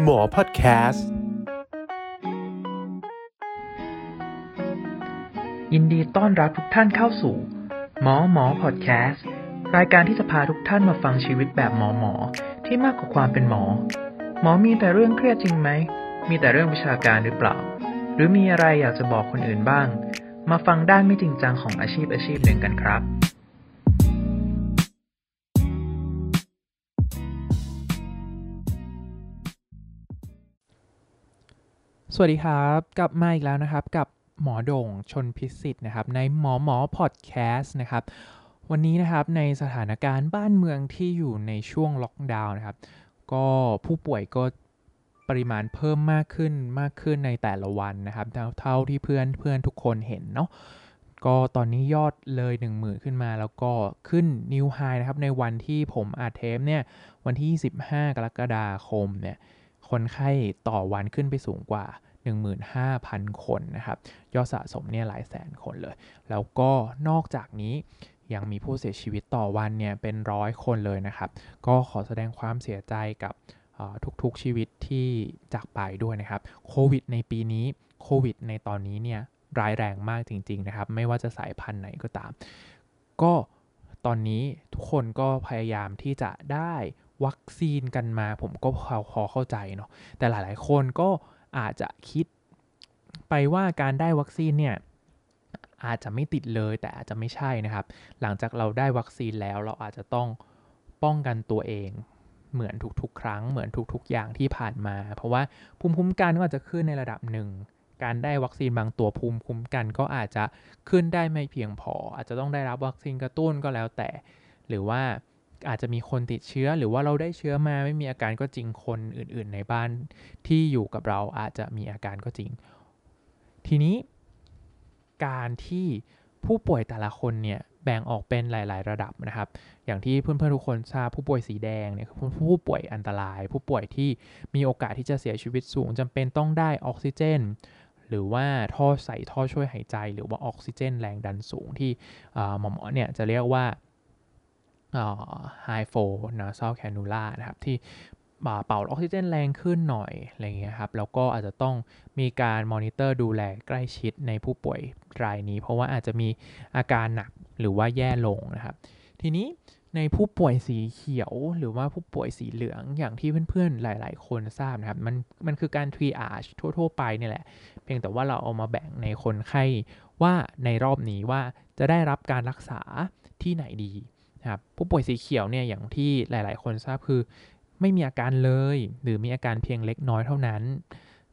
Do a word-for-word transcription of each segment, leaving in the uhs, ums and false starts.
หมอพอดแคสต์ยินดีต้อนรับทุกท่านเข้าสู่หมอหมอพอดแคสต์รายการที่จะพาทุกท่านมาฟังชีวิตแบบหมอหมอที่มากกว่าความเป็นหมอหมอมีแต่เรื่องเครียดจริงไหมมีแต่เรื่องวิชาการหรือเปล่าหรือมีอะไรอยากจะบอกคนอื่นบ้างมาฟังด้านไม่จริงจังของอาชีพอาชีพหนึ่งกันครับสวัสดีครับกลับมาอีกแล้วนะครับกับหมอโด่งชนพิสิทธิ์นะครับในหมอหมอพอดแคสต์นะครับวันนี้นะครับในสถานการณ์บ้านเมืองที่อยู่ในช่วงล็อกดาวน์นะครับก็ผู้ป่วยก็ปริมาณเพิ่มมากขึ้นมากขึ้นในแต่ละวันนะครับเท่าที่เพื่อนเพื่อนทุกคนเห็นเนาะก็ตอนนี้ยอดเลย หนึ่งหมื่น ขึ้นมาแล้วก็ขึ้นนิวไฮนะครับในวันที่ผมอัดเทปเนี่ยวันที่ยี่สิบห้ากรกฎาคมเนี่ยคนไข้ต่อวันขึ้นไปสูงกว่า หนึ่งหมื่นห้าพัน คนนะครับยอดสะสมเนี่ยหลายแสนคนเลยแล้วก็นอกจากนี้ยังมีผู้เสียชีวิตต่อวันเนี่ยเป็นร้อยคนเลยนะครับก็ขอแสดงความเสียใจกับทุกๆชีวิตที่จากไปด้วยนะครับโควิดในปีนี้โควิดในตอนนี้เนี่ยร้ายแรงมากจริงๆนะครับไม่ว่าจะสายพันธุ์ไหนก็ตามก็ตอนนี้ทุกคนก็พยายามที่จะได้วัคซีนกันมาผมก็พอเข้าใจเนาะแต่หลายๆคนก็อาจจะคิดไปว่าการได้วัคซีนเนี่ยอาจจะไม่ติดเลยแต่อาจจะไม่ใช่นะครับหลังจากเราได้วัคซีนแล้วเราอาจจะต้องป้องกันตัวเองเหมือนทุกๆครั้งเหมือนทุกๆอย่างที่ผ่านมาเพราะว่าภูมิคุ้มกันก็อาจจะขึ้นในระดับหนึ่งการได้วัคซีนบางตัวภูมิคุ้มกันก็อาจจะขึ้นได้ไม่เพียงพออาจจะต้องได้รับวัคซีนกระตุ้นก็แล้วแต่หรือว่าอาจจะมีคนติดเชื้อหรือว่าเราได้เชื้อมาไม่มีอาการก็จริงคนอื่นๆในบ้านที่อยู่กับเราอาจจะมีอาการก็จริงทีนี้การที่ผู้ป่วยแต่ละคนเนี่ยแบ่งออกเป็นหลายๆระดับนะครับอย่างที่เพื่อนๆทุกคนทราบผู้ป่วยสีแดงเนี่ยคือผู้ป่วยอันตรายผู้ป่วยที่มีโอกาสที่จะเสียชีวิตสูงจำเป็นต้องได้ออกซิเจนหรือว่าท่อใส่ท่อช่วยหายใจหรือว่าออกซิเจนแรงดันสูงที่หมอๆเนี่ยจะเรียกว่าhigh flow nasal cannula นะครับที่เป่าออกซิเจนแรงขึ้นหน่อยอะไรเงี้ยครับแล้วก็อาจจะต้องมีการมอนิเตอร์ดูแลใกล้ชิดในผู้ป่วยรายนี้เพราะว่าอาจจะมีอาการหนักหรือว่าแย่ลงนะครับทีนี้ในผู้ป่วยสีเขียวหรือว่าผู้ป่วยสีเหลืองอย่างที่เพื่อนๆหลายๆคนทราบนะครับมันมันคือการ triage ทั่วๆไปนี่แหละเพียงแต่ว่าเราเอามาแบ่งในคนไข้ว่าในรอบนี้ว่าจะได้รับการรักษาที่ไหนดีครับผู้ป่วยสีเขียวเนี่ยอย่างที่หลายๆคนทราบคือไม่มีอาการเลยหรือมีอาการเพียงเล็กน้อยเท่านั้น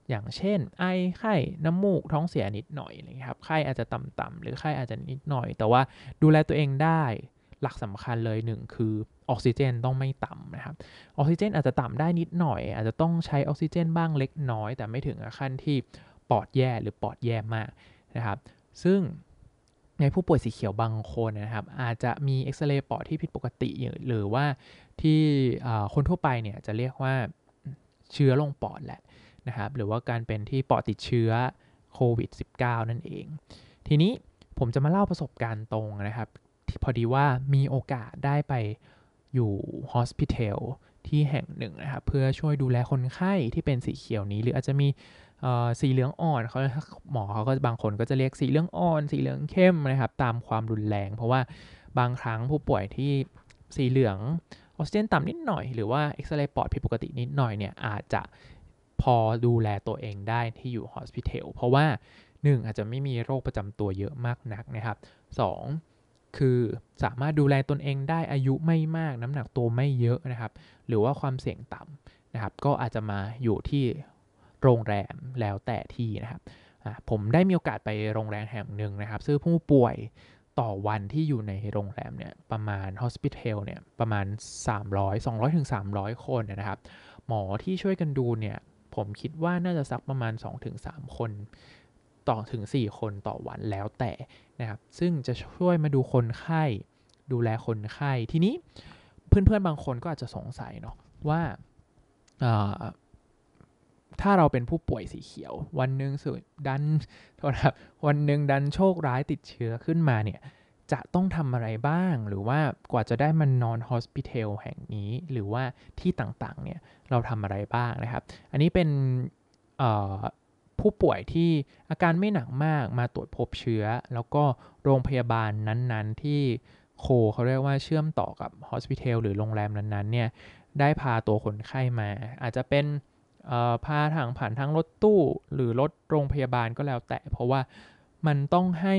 อย่างเช่นไอไข้น้ำมูกท้องเสียนิดหน่อยอะไรอย่างเงี้ยครับไข้อาจจะต่ำๆหรือไข้อาจจะนิดหน่อยแต่ว่าดูแลตัวเองได้หลักสำคัญเลยหนึ่งคือออกซิเจนต้องไม่ต่ำนะครับออกซิเจนอาจจะต่ำได้นิดหน่อยอาจจะต้องใช้ออกซิเจนบ้างเล็กน้อยแต่ไม่ถึงกับขั้นที่ปอดแย่หรือปอดแย่มากนะครับซึ่งในผู้ป่วยสีเขียวบางคนนะครับอาจจะมีเอ็กซเรย์ปอดที่ผิดปกติหรือว่าที่คนทั่วไปเนี่ยจะเรียกว่าเชื้อลงปอดแหละนะครับหรือว่าการเป็นที่ปอดติดเชื้อโควิด สิบเก้า นั่นเองทีนี้ผมจะมาเล่าประสบการณ์ตรงนะครับพอดีว่ามีโอกาสได้ไปอยู่ Hospitel ที่แห่งหนึ่งนะครับเพื่อช่วยดูแลคนไข้ที่เป็นสีเขียวนี้หรืออาจจะมีสีเหลืองอ่อนเขาหมอเขาก็บางคนก็จะเรียกสีเหลืองอ่อนสีเหลืองเข้มนะครับตามความรุนแรงเพราะว่าบางครั้งผู้ป่วยที่สีเหลืองออกซิเจนต่ำนิดหน่อยหรือว่าเอ็กซเรย์ปอดผิดปกตินิดหน่อยเนี่ยอาจจะพอดูแลตัวเองได้ที่อยู่ Hospitel เพราะว่า หนึ่ง. อาจจะไม่มีโรคประจำตัวเยอะมากนักนะครับ สอง. คือสามารถดูแลตนเองได้อายุไม่มากน้ำหนักตัวไม่เยอะนะครับหรือว่าความเสี่ยงต่ำนะครับก็อาจจะมาอยู่ที่โรงแรมแล้วแต่ที่นะครับผมได้มีโอกาสไปโรงแรมแห่งหนึ่งนะครับซึ่งผู้ป่วยต่อวันที่อยู่ในโรงแรมเนี่ยประมาณ Hospitel เนี่ยประมาณสามร้อย สองร้อยถึงสามร้อยคนนะครับหมอที่ช่วยกันดูเนี่ยผมคิดว่าน่าจะสักประมาณสองถึงสามคนต่อถึงสี่คนต่อวันแล้วแต่นะครับซึ่งจะช่วยมาดูคนไข้ดูแลคนไข้ทีนี้เพื่อนๆบางคนก็อาจจะสงสัยเนาะว่าถ้าเราเป็นผู้ป่วยสีเขียววันนึงสุดดันโทษนะครับวันนึงดันโชคร้ายติดเชื้อขึ้นมาเนี่ย จะต้องทำอะไรบ้างหรือว่ากว่าจะได้มันนอน Hospitel แห่งนี้หรือว่าที่ต่างๆเนี่ยเราทำอะไรบ้างนะครับอันนี้เป็นผู้ป่วยที่อาการไม่หนักมากมาตรวจพบเชื้อแล้วก็โรงพยาบาลนั้นๆที่โคเขาเรียกว่าเชื่อมต่อกับ Hospitel หรือโรงแรมนั้นๆเนี่ยได้พาตัวคนไข้มาอาจจะเป็นพาทางผ่านทางรถตู้หรือรถโรงพยาบาลก็แล้วแต่เพราะว่ามันต้องให้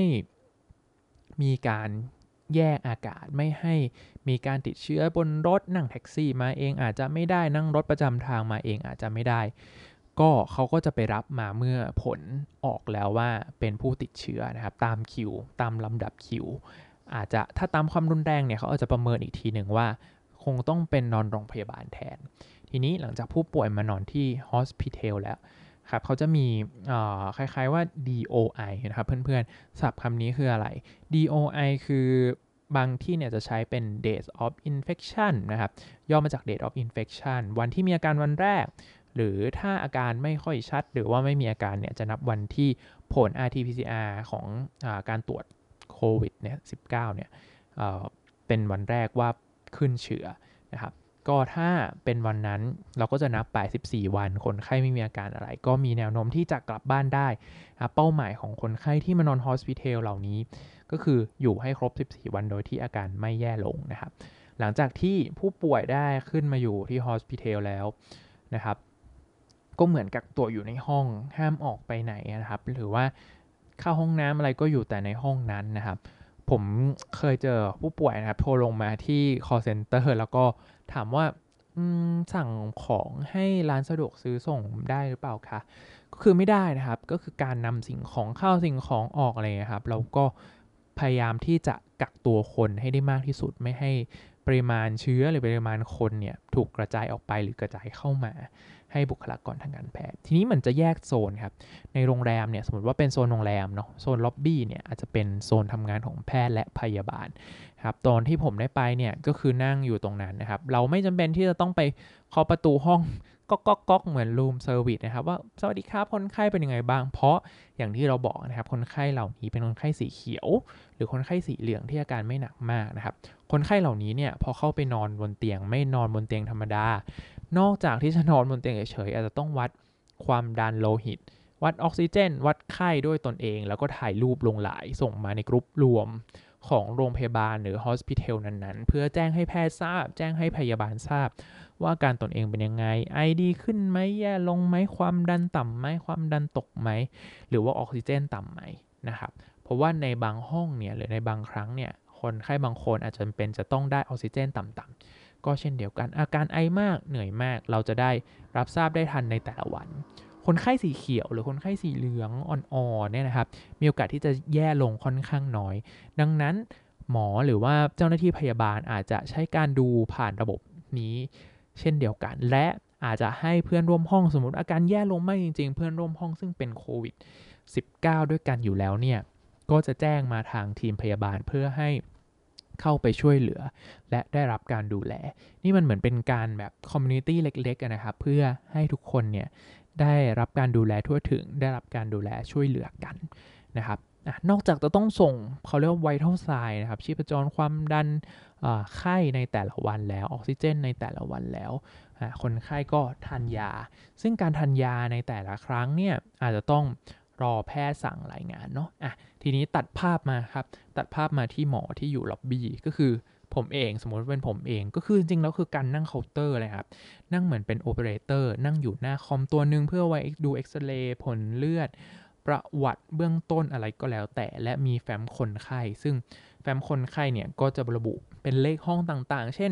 มีการแยกอากาศไม่ให้มีการติดเชื้อบนรถนั่งแท็กซี่มาเองอาจจะไม่ได้นั่งรถประจำทางมาเองอาจจะไม่ได้ก็เขาก็จะไปรับมาเมื่อผลออกแล้วว่าเป็นผู้ติดเชื้อนะครับตามคิวตามลำดับคิวอาจจะถ้าตามความรุนแรงเนี่ยเขาอาจจะประเมินอีกทีหนึ่งว่าคงต้องเป็นนอนโรงพยาบาลแทนทีนี้หลังจากผู้ป่วยมานอนที่ Hospitel แล้วครับเขาจะมีคล้ายๆว่า ดี โอ ไอ นะครับเพื่อนๆศัพท์คำนี้คืออะไร ดี โอ ไอ คือบางที่เนี่ยจะใช้เป็น Date of Infection นะครับย่อมาจาก Date of Infection วันที่มีอาการวันแรกหรือถ้าอาการไม่ค่อยชัดหรือว่าไม่มีอาการเนี่ยจะนับวันที่ผล อาร์ ที พี ซี อาร์ ของอาการตรวจโควิดเนี่ยสิบเก้าเนี่ย เอ่อ เป็นวันแรกว่าขึ้นเชื้อนะครับก็ถ้าเป็นวันนั้นเราก็จะนับไปสิบสี่วันคนไข้ไม่มีอาการอะไรก็มีแนวโน้มที่จะกลับบ้านได้เป้าหมายของคนไข้ที่มานอน Hospitel เหล่านี้ก็คืออยู่ให้ครบสิบสี่วันโดยที่อาการไม่แย่ลงนะครับหลังจากที่ผู้ป่วยได้ขึ้นมาอยู่ที่ Hospitel แล้วนะครับก็เหมือนกักตัวอยู่ในห้องห้ามออกไปไหนนะครับหรือว่าเข้าห้องน้ำอะไรก็อยู่แต่ในห้องนั้นนะครับผมเคยเจอผู้ป่วยนะครับโทรลงมาที่ call center แล้วก็ถามว่าสั่งของให้ร้านสะดวกซื้อส่งได้หรือเปล่าคะก็คือไม่ได้นะครับก็คือการนำสิ่งของเข้าสิ่งของออกอะไรนะครับเราก็พยายามที่จะกักตัวคนให้ได้มากที่สุดไม่ให้ปริมาณเชื้อหรือปริมาณคนเนี่ยถูกกระจายออกไปหรือกระจายเข้ามาให้บุคลากรทางการแพทย์ทีนี้มันจะแยกโซนครับในโรงแรมเนี่ยสมมติว่าเป็นโซนโรงแรมเนาะโซนล็อบบี้เนี่ยอาจจะเป็นโซนทำงานของแพทย์และพยาบาลครับตอนที่ผมได้ไปเนี่ยก็คือนั่งอยู่ตรงนั้นนะครับเราไม่จำเป็นที่จะต้องไปเคาะประตูห้องก๊อกก๊อกก๊อกเหมือนรูมเซอร์วิสนะครับว่าสวัสดีครับคนไข้เป็นยังไงบ้างเพราะอย่างที่เราบอกนะครับคนไข้เหล่านี้เป็นคนไข้สีเขียวหรือคนไข้สีเหลืองที่อาการไม่หนักมากนะครับคนไข้เหล่านี้เนี่ยพอเข้าไปนอนบนเตียงไม่นอนบนเตียงธรรมดานอกจากที่จะนอนบนเตียงเฉยๆอาจจะต้องวัดความดันโลหิตวัดออกซิเจนวัดไข้ด้วยตนเองแล้วก็ถ่ายรูปลงหลายส่งมาในกรุ๊ปรวมของโรงพยาบาลหรือ Hospitel นั้นๆเพื่อแจ้งให้แพทย์ทราบแจ้งให้พยาบาลทราบว่าการตนเองเป็นยังไงไอดีขึ้นไหมแย่ลงไหมความดันต่ำไหมความดันตกไหมหรือว่าออกซิเจนต่ำไหมนะครับเพราะว่าในบางห้องเนี่ยหรือในบางครั้งเนี่ยคนไข้บางคนอาจจะเป็นจะต้องได้ออกซิเจนต่ำๆก็เช่นเดียวกันอาการไอมากเหนื่อยมากเราจะได้รับทราบได้ทันในแต่ละวันคนไข้สีเขียวหรือคนไข้สีเหลืองอ่อนๆเนี่ยนะครับมีโอกาสที่จะแย่ลงค่อนข้างน้อยดังนั้นหมอหรือว่าเจ้าหน้าที่พยาบาลอาจจะใช้การดูผ่านระบบนี้เช่นเดียวกันและอาจจะให้เพื่อนร่วมห้องสมมติอาการแย่ลงมากจริงๆเพื่อนร่วมห้องซึ่งเป็นโควิดสิบเก้า ด้วยกันอยู่แล้วเนี่ยก็จะแจ้งมาทางทีมพยาบาลเพื่อให้เข้าไปช่วยเหลือและได้รับการดูแลนี่มันเหมือนเป็นการแบบคอมมูนิตี้เล็กๆนะครับเพื่อให้ทุกคนเนี่ยได้รับการดูแลทั่วถึงได้รับการดูแลช่วยเหลือกันนะครับนอกจากจะต้องส่งเขาเรียกว่าไวทัลไซน์นะครับชีพจรความดันไข้ในแต่ละวันแล้วออกซิเจนในแต่ละวันแล้วคนไข้ก็ทานยาซึ่งการทานยาในแต่ละครั้งเนี่ยอาจจะต้องรอแพทย์สั่งรายงานเนาะอ่ะทีนี้ตัดภาพมาครับตัดภาพมาที่หมอที่อยู่ล็อบบี้ก็คือผมเองสมมติเป็นผมเองก็คือจริงๆแล้วคือการนั่งเคาน์เตอร์เลยครับนั่งเหมือนเป็นโอเปอเรเตอร์นั่งอยู่หน้าคอมตัวนึงเพื่อไว้ดูเอ็กซเรย์ผลเลือดประวัติเบื้องต้นอะไรก็แล้วแต่และมีแฟ้มคนไข้ซึ่งแฟ้มคนไข้เนี่ยก็จะระบุเป็นเลขห้องต่างๆเช่น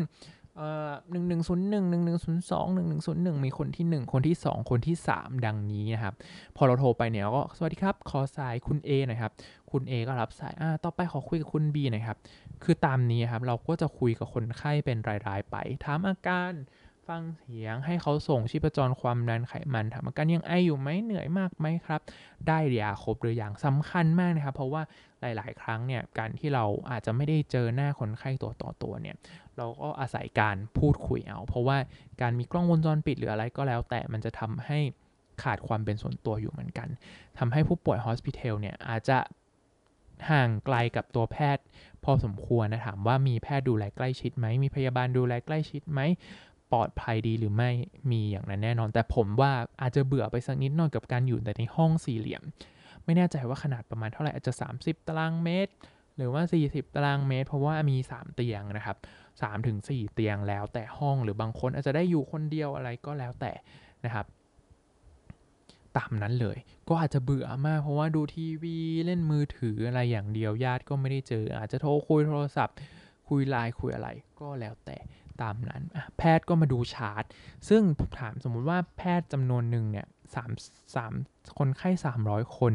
เอ่อหนึ่งหนึ่งศูนย์หนึ่ง หนึ่งหนึ่งศูนย์สอง หนึ่งหนึ่งศูนย์หนึ่งมีคนที่หนึ่งคนที่สองคนที่สามดังนี้นะครับพอเราโทรไปเนี่ยก็สวัสดีครับขอสายคุณ A หน่อยครับคุณ A ก็รับสายอ่าต่อไปขอคุยกับคุณ B หน่อยครับคือตามนี้ครับเราก็จะคุยกับคนไข้เป็นรายๆไปถามอาการฟังเสียงให้เขาส่งชีพจรความดันไขมันถามอาการยังไออยู่ไหมเหนื่อยมากไหมครับได้ยาครบหรือยังสำคัญมากนะครับเพราะว่าหลายๆครั้งเนี่ยการที่เราอาจจะไม่ได้เจอหน้าคนไข้ตัวต่อตัวเนี่ยเราก็อาศัยการพูดคุยเอาเพราะว่าการมีกล้องวงจรปิดหรืออะไรก็แล้วแต่มันจะทำให้ขาดความเป็นส่วนตัวอยู่เหมือนกันทำให้ผู้ป่วย Hospitel เนี่ยอาจจะ ห่างไกลกับตัวแพทย์พอสมควรนะถามว่ามีแพทย์ดูแลใกล้ชิดไหมมีพยาบาลดูแลใกล้ชิดไหมปลอดภัยดีหรือไม่มีอย่างนั้นแน่นอนแต่ผมว่าอาจจะเบื่อไปสักนิดหน่อยกับการอยู่แต่ในห้องสี่เหลี่ยมไม่แน่ใจว่าขนาดประมาณเท่าไหร่อาจจะสามสิบตารางเมตรหรือว่าสี่สิบตารางเมตรเพราะว่ามีสามเตียงนะครับ สามถึงสี่ เตียงแล้วแต่ห้องหรือบางคนอาจจะได้อยู่คนเดียวอะไรก็แล้วแต่นะครับตามนั้นเลยก็อาจจะเบื่อมากเพราะว่าดูทีวีเล่นมือถืออะไรอย่างเดียวญาติก็ไม่ได้เจออาจจะโทรคุยโทรศัพท์คุยไลน์คุยอะไรก็แล้วแต่ตามนั้นแพทย์ก็มาดูชาร์ตซึ่งถามสมมุติว่าแพทย์จำนวนหนึ่งเนี่ยสาม สามคนไข้สามร้อยคน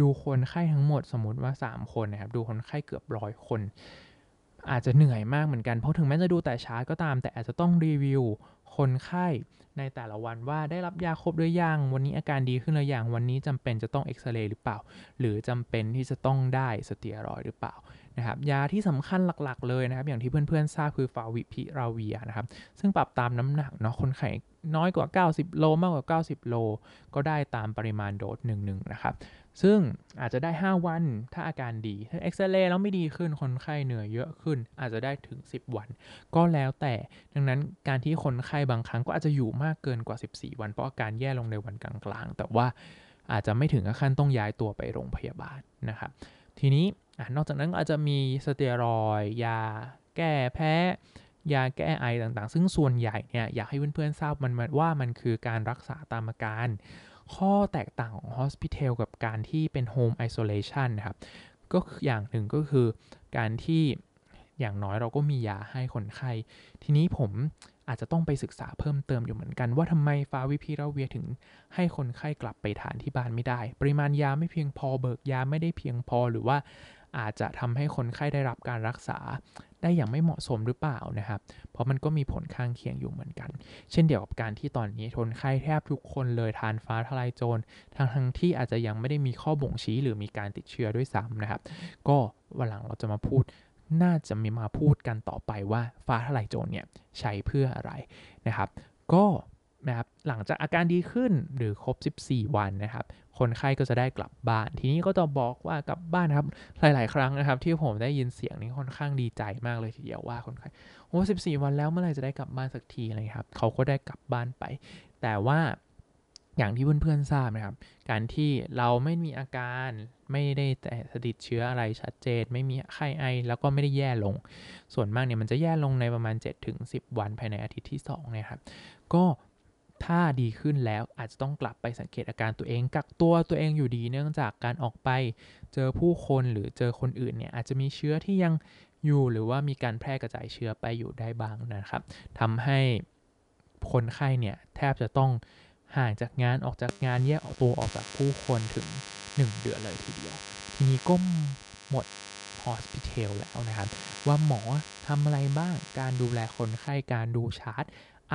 ดูคนไข้ทั้งหมดสมมุติว่าสามคนนะครับดูคนไข้เกือบหนึ่งร้อยคนอาจจะเหนื่อยมากเหมือนกันเพราะถึงแม้จะดูแต่ชาร์ตก็ตามแต่อาจจะต้องรีวิวคนไข้ในแต่ละวันว่าได้รับยาครบหรือยังวันนี้อาการดีขึ้นหรือยังวันนี้จำเป็นจะต้องเอ็กซเรย์หรือเปล่าหรือจำเป็นที่จะต้องได้สเตียรอยด์หรือเปล่านะครับยาที่สำคัญหลักๆเลยนะครับอย่างที่เพื่อนๆทราบคือฟาวิพิราเวียนะครับซึ่งปรับตามน้ำหนักเนาะคนไข้น้อยกว่าเก้าสิบโลมากกว่าเก้าสิบโลก็ได้ตามปริมาณโดสหนึ่งหนึ่งนะครับซึ่งอาจจะได้ห้าวันถ้าอาการดีถ้าเอ็กซเรย์แล้วไม่ดีขึ้นคนไข้เหนื่อยเยอะขึ้นอาจจะได้ถึงสิบวันก็แล้วแต่ดังนั้นการที่คนไข้บางครั้งก็อาจจะอยู่มากเกินกว่าสิบสี่วันเพราะอาการแย่ลงในวันกลางๆแต่ว่าอาจจะไม่ถึงขั้นต้องย้ายตัวไปโรงพยาบาลนะครับทีนี้นอกจากนั้นอาจจะมีสเตียรอยด์ยาแก้แพ้ยาแก้ไอต่างๆซึ่งส่วนใหญ่เนี่ยอยากให้เพื่อนๆทราบมันว่ามันคือการรักษาตามอาการข้อแตกต่างของ Hospitel กับการที่เป็น Home Isolation นะครับก็อย่างหนึ่งก็คือการที่อย่างน้อยเราก็มียาให้คนไข้ทีนี้ผมอาจจะต้องไปศึกษาเพิ่มเติมอยู่เหมือนกันว่าทำไมฟาวิพิราเวียถึงให้คนไข้กลับไปทานที่บ้านไม่ได้ปริมาณยาไม่เพียงพอเบิกยาไม่ได้เพียงพอหรือว่าอาจจะทำให้คนไข้ได้รับการรักษาได้อย่างไม่เหมาะสมหรือเปล่านะครับเพราะมันก็มีผลข้างเคียงอยู่เหมือนกันเช่นเดียวกับการที่ตอนนี้คนไข้แทบทุกคนเลยทานฟ้าทะลายโจรทั้งทั้งที่อาจจะยังไม่ได้มีข้อบ่งชี้หรือมีการติดเชื้อด้วยซ้ำนะครับก็วันหลังเราจะมาพูดน่าจะมีมาพูดกันต่อไปว่าฟ้าทะลายโจรเนี่ยใช้เพื่ออะไรนะครับก็นะครับหลังจากอาการดีขึ้นหรือครบสิบสี่วันนะครับคนไข้ก็จะได้กลับบ้านทีนี้ก็จะบอกว่ากลับบ้านนะครับหลายๆครั้งนะครับที่ผมได้ยินเสียงนี้ค่อนข้างดีใจมากเลยทีเดียวว่าคนไข้โอ้สิบสี่วันแล้วเมื่อไหร่จะได้กลับบ้านสักทีอะไรครับเขาก็ได้กลับบ้านไปแต่ว่าอย่างที่เพื่อนๆทราบนะครับการที่เราไม่มีอาการไม่ได้แต่ติดเชื้ออะไรชัดเจนไม่มีไข้ไอแล้วก็ไม่ได้แย่ลงส่วนมากเนี่ยมันจะแย่ลงในประมาณ เจ็ดถึงสิบ วันภายในอาทิตย์ที่สองเนี่ยครับก็ถ้าดีขึ้นแล้วอาจจะต้องกลับไปสังเกตอาการตัวเองกักตัวตัวเองอยู่ดีเนื่องจากการออกไปเจอผู้คนหรือเจอคนอื่นเนี่ยอาจจะมีเชื้อที่ยังอยู่หรือว่ามีการแพร่กระจายเชื้อไปอยู่ได้บ้างนะครับทำให้คนไข้เนี่ยแทบจะต้องห่างจากงานออกจากงานแยกตัวออกจากผู้คนถึงหนึ่งเดือนเลยทีเดียวทีนี้ก็หมด Hospitel แล้วนะครับว่าหมอทำอะไรบ้างการดูแลคนไข้การดูชาร์ต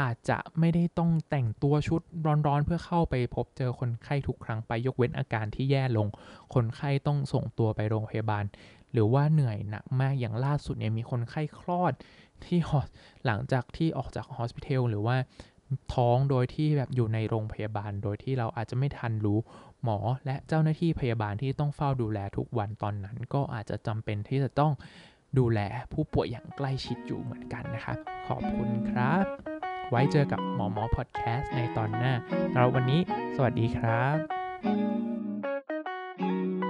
อาจจะไม่ได้ต้องแต่งตัวชุดร้อนๆเพื่อเข้าไปพบเจอคนไข้ทุกครั้งไปยกเว้นอาการที่แย่ลงคนไข้ต้องส่งตัวไปโรงพยาบาลหรือว่าเหนื่อยหนักมากอย่างล่าสุดเนี่ยมีคนไข้คลอดที่หลังจากที่ออกจาก Hospitel หรือว่าท้องโดยที่แบบอยู่ในโรงพยาบาลโดยที่เราอาจจะไม่ทันรู้หมอและเจ้าหน้าที่พยาบาลที่ต้องเฝ้าดูแลทุกวันตอนนั้นก็อาจจะจำเป็นที่จะต้องดูแลผู้ป่วยอย่างใกล้ชิดอยู่เหมือนกันนะคะขอบคุณครับไว้เจอกับหมอหมอพอดแคสต์ในตอนหน้าสำหรับวันนี้สวัสดีครับ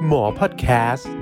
หมอพอดแคสต์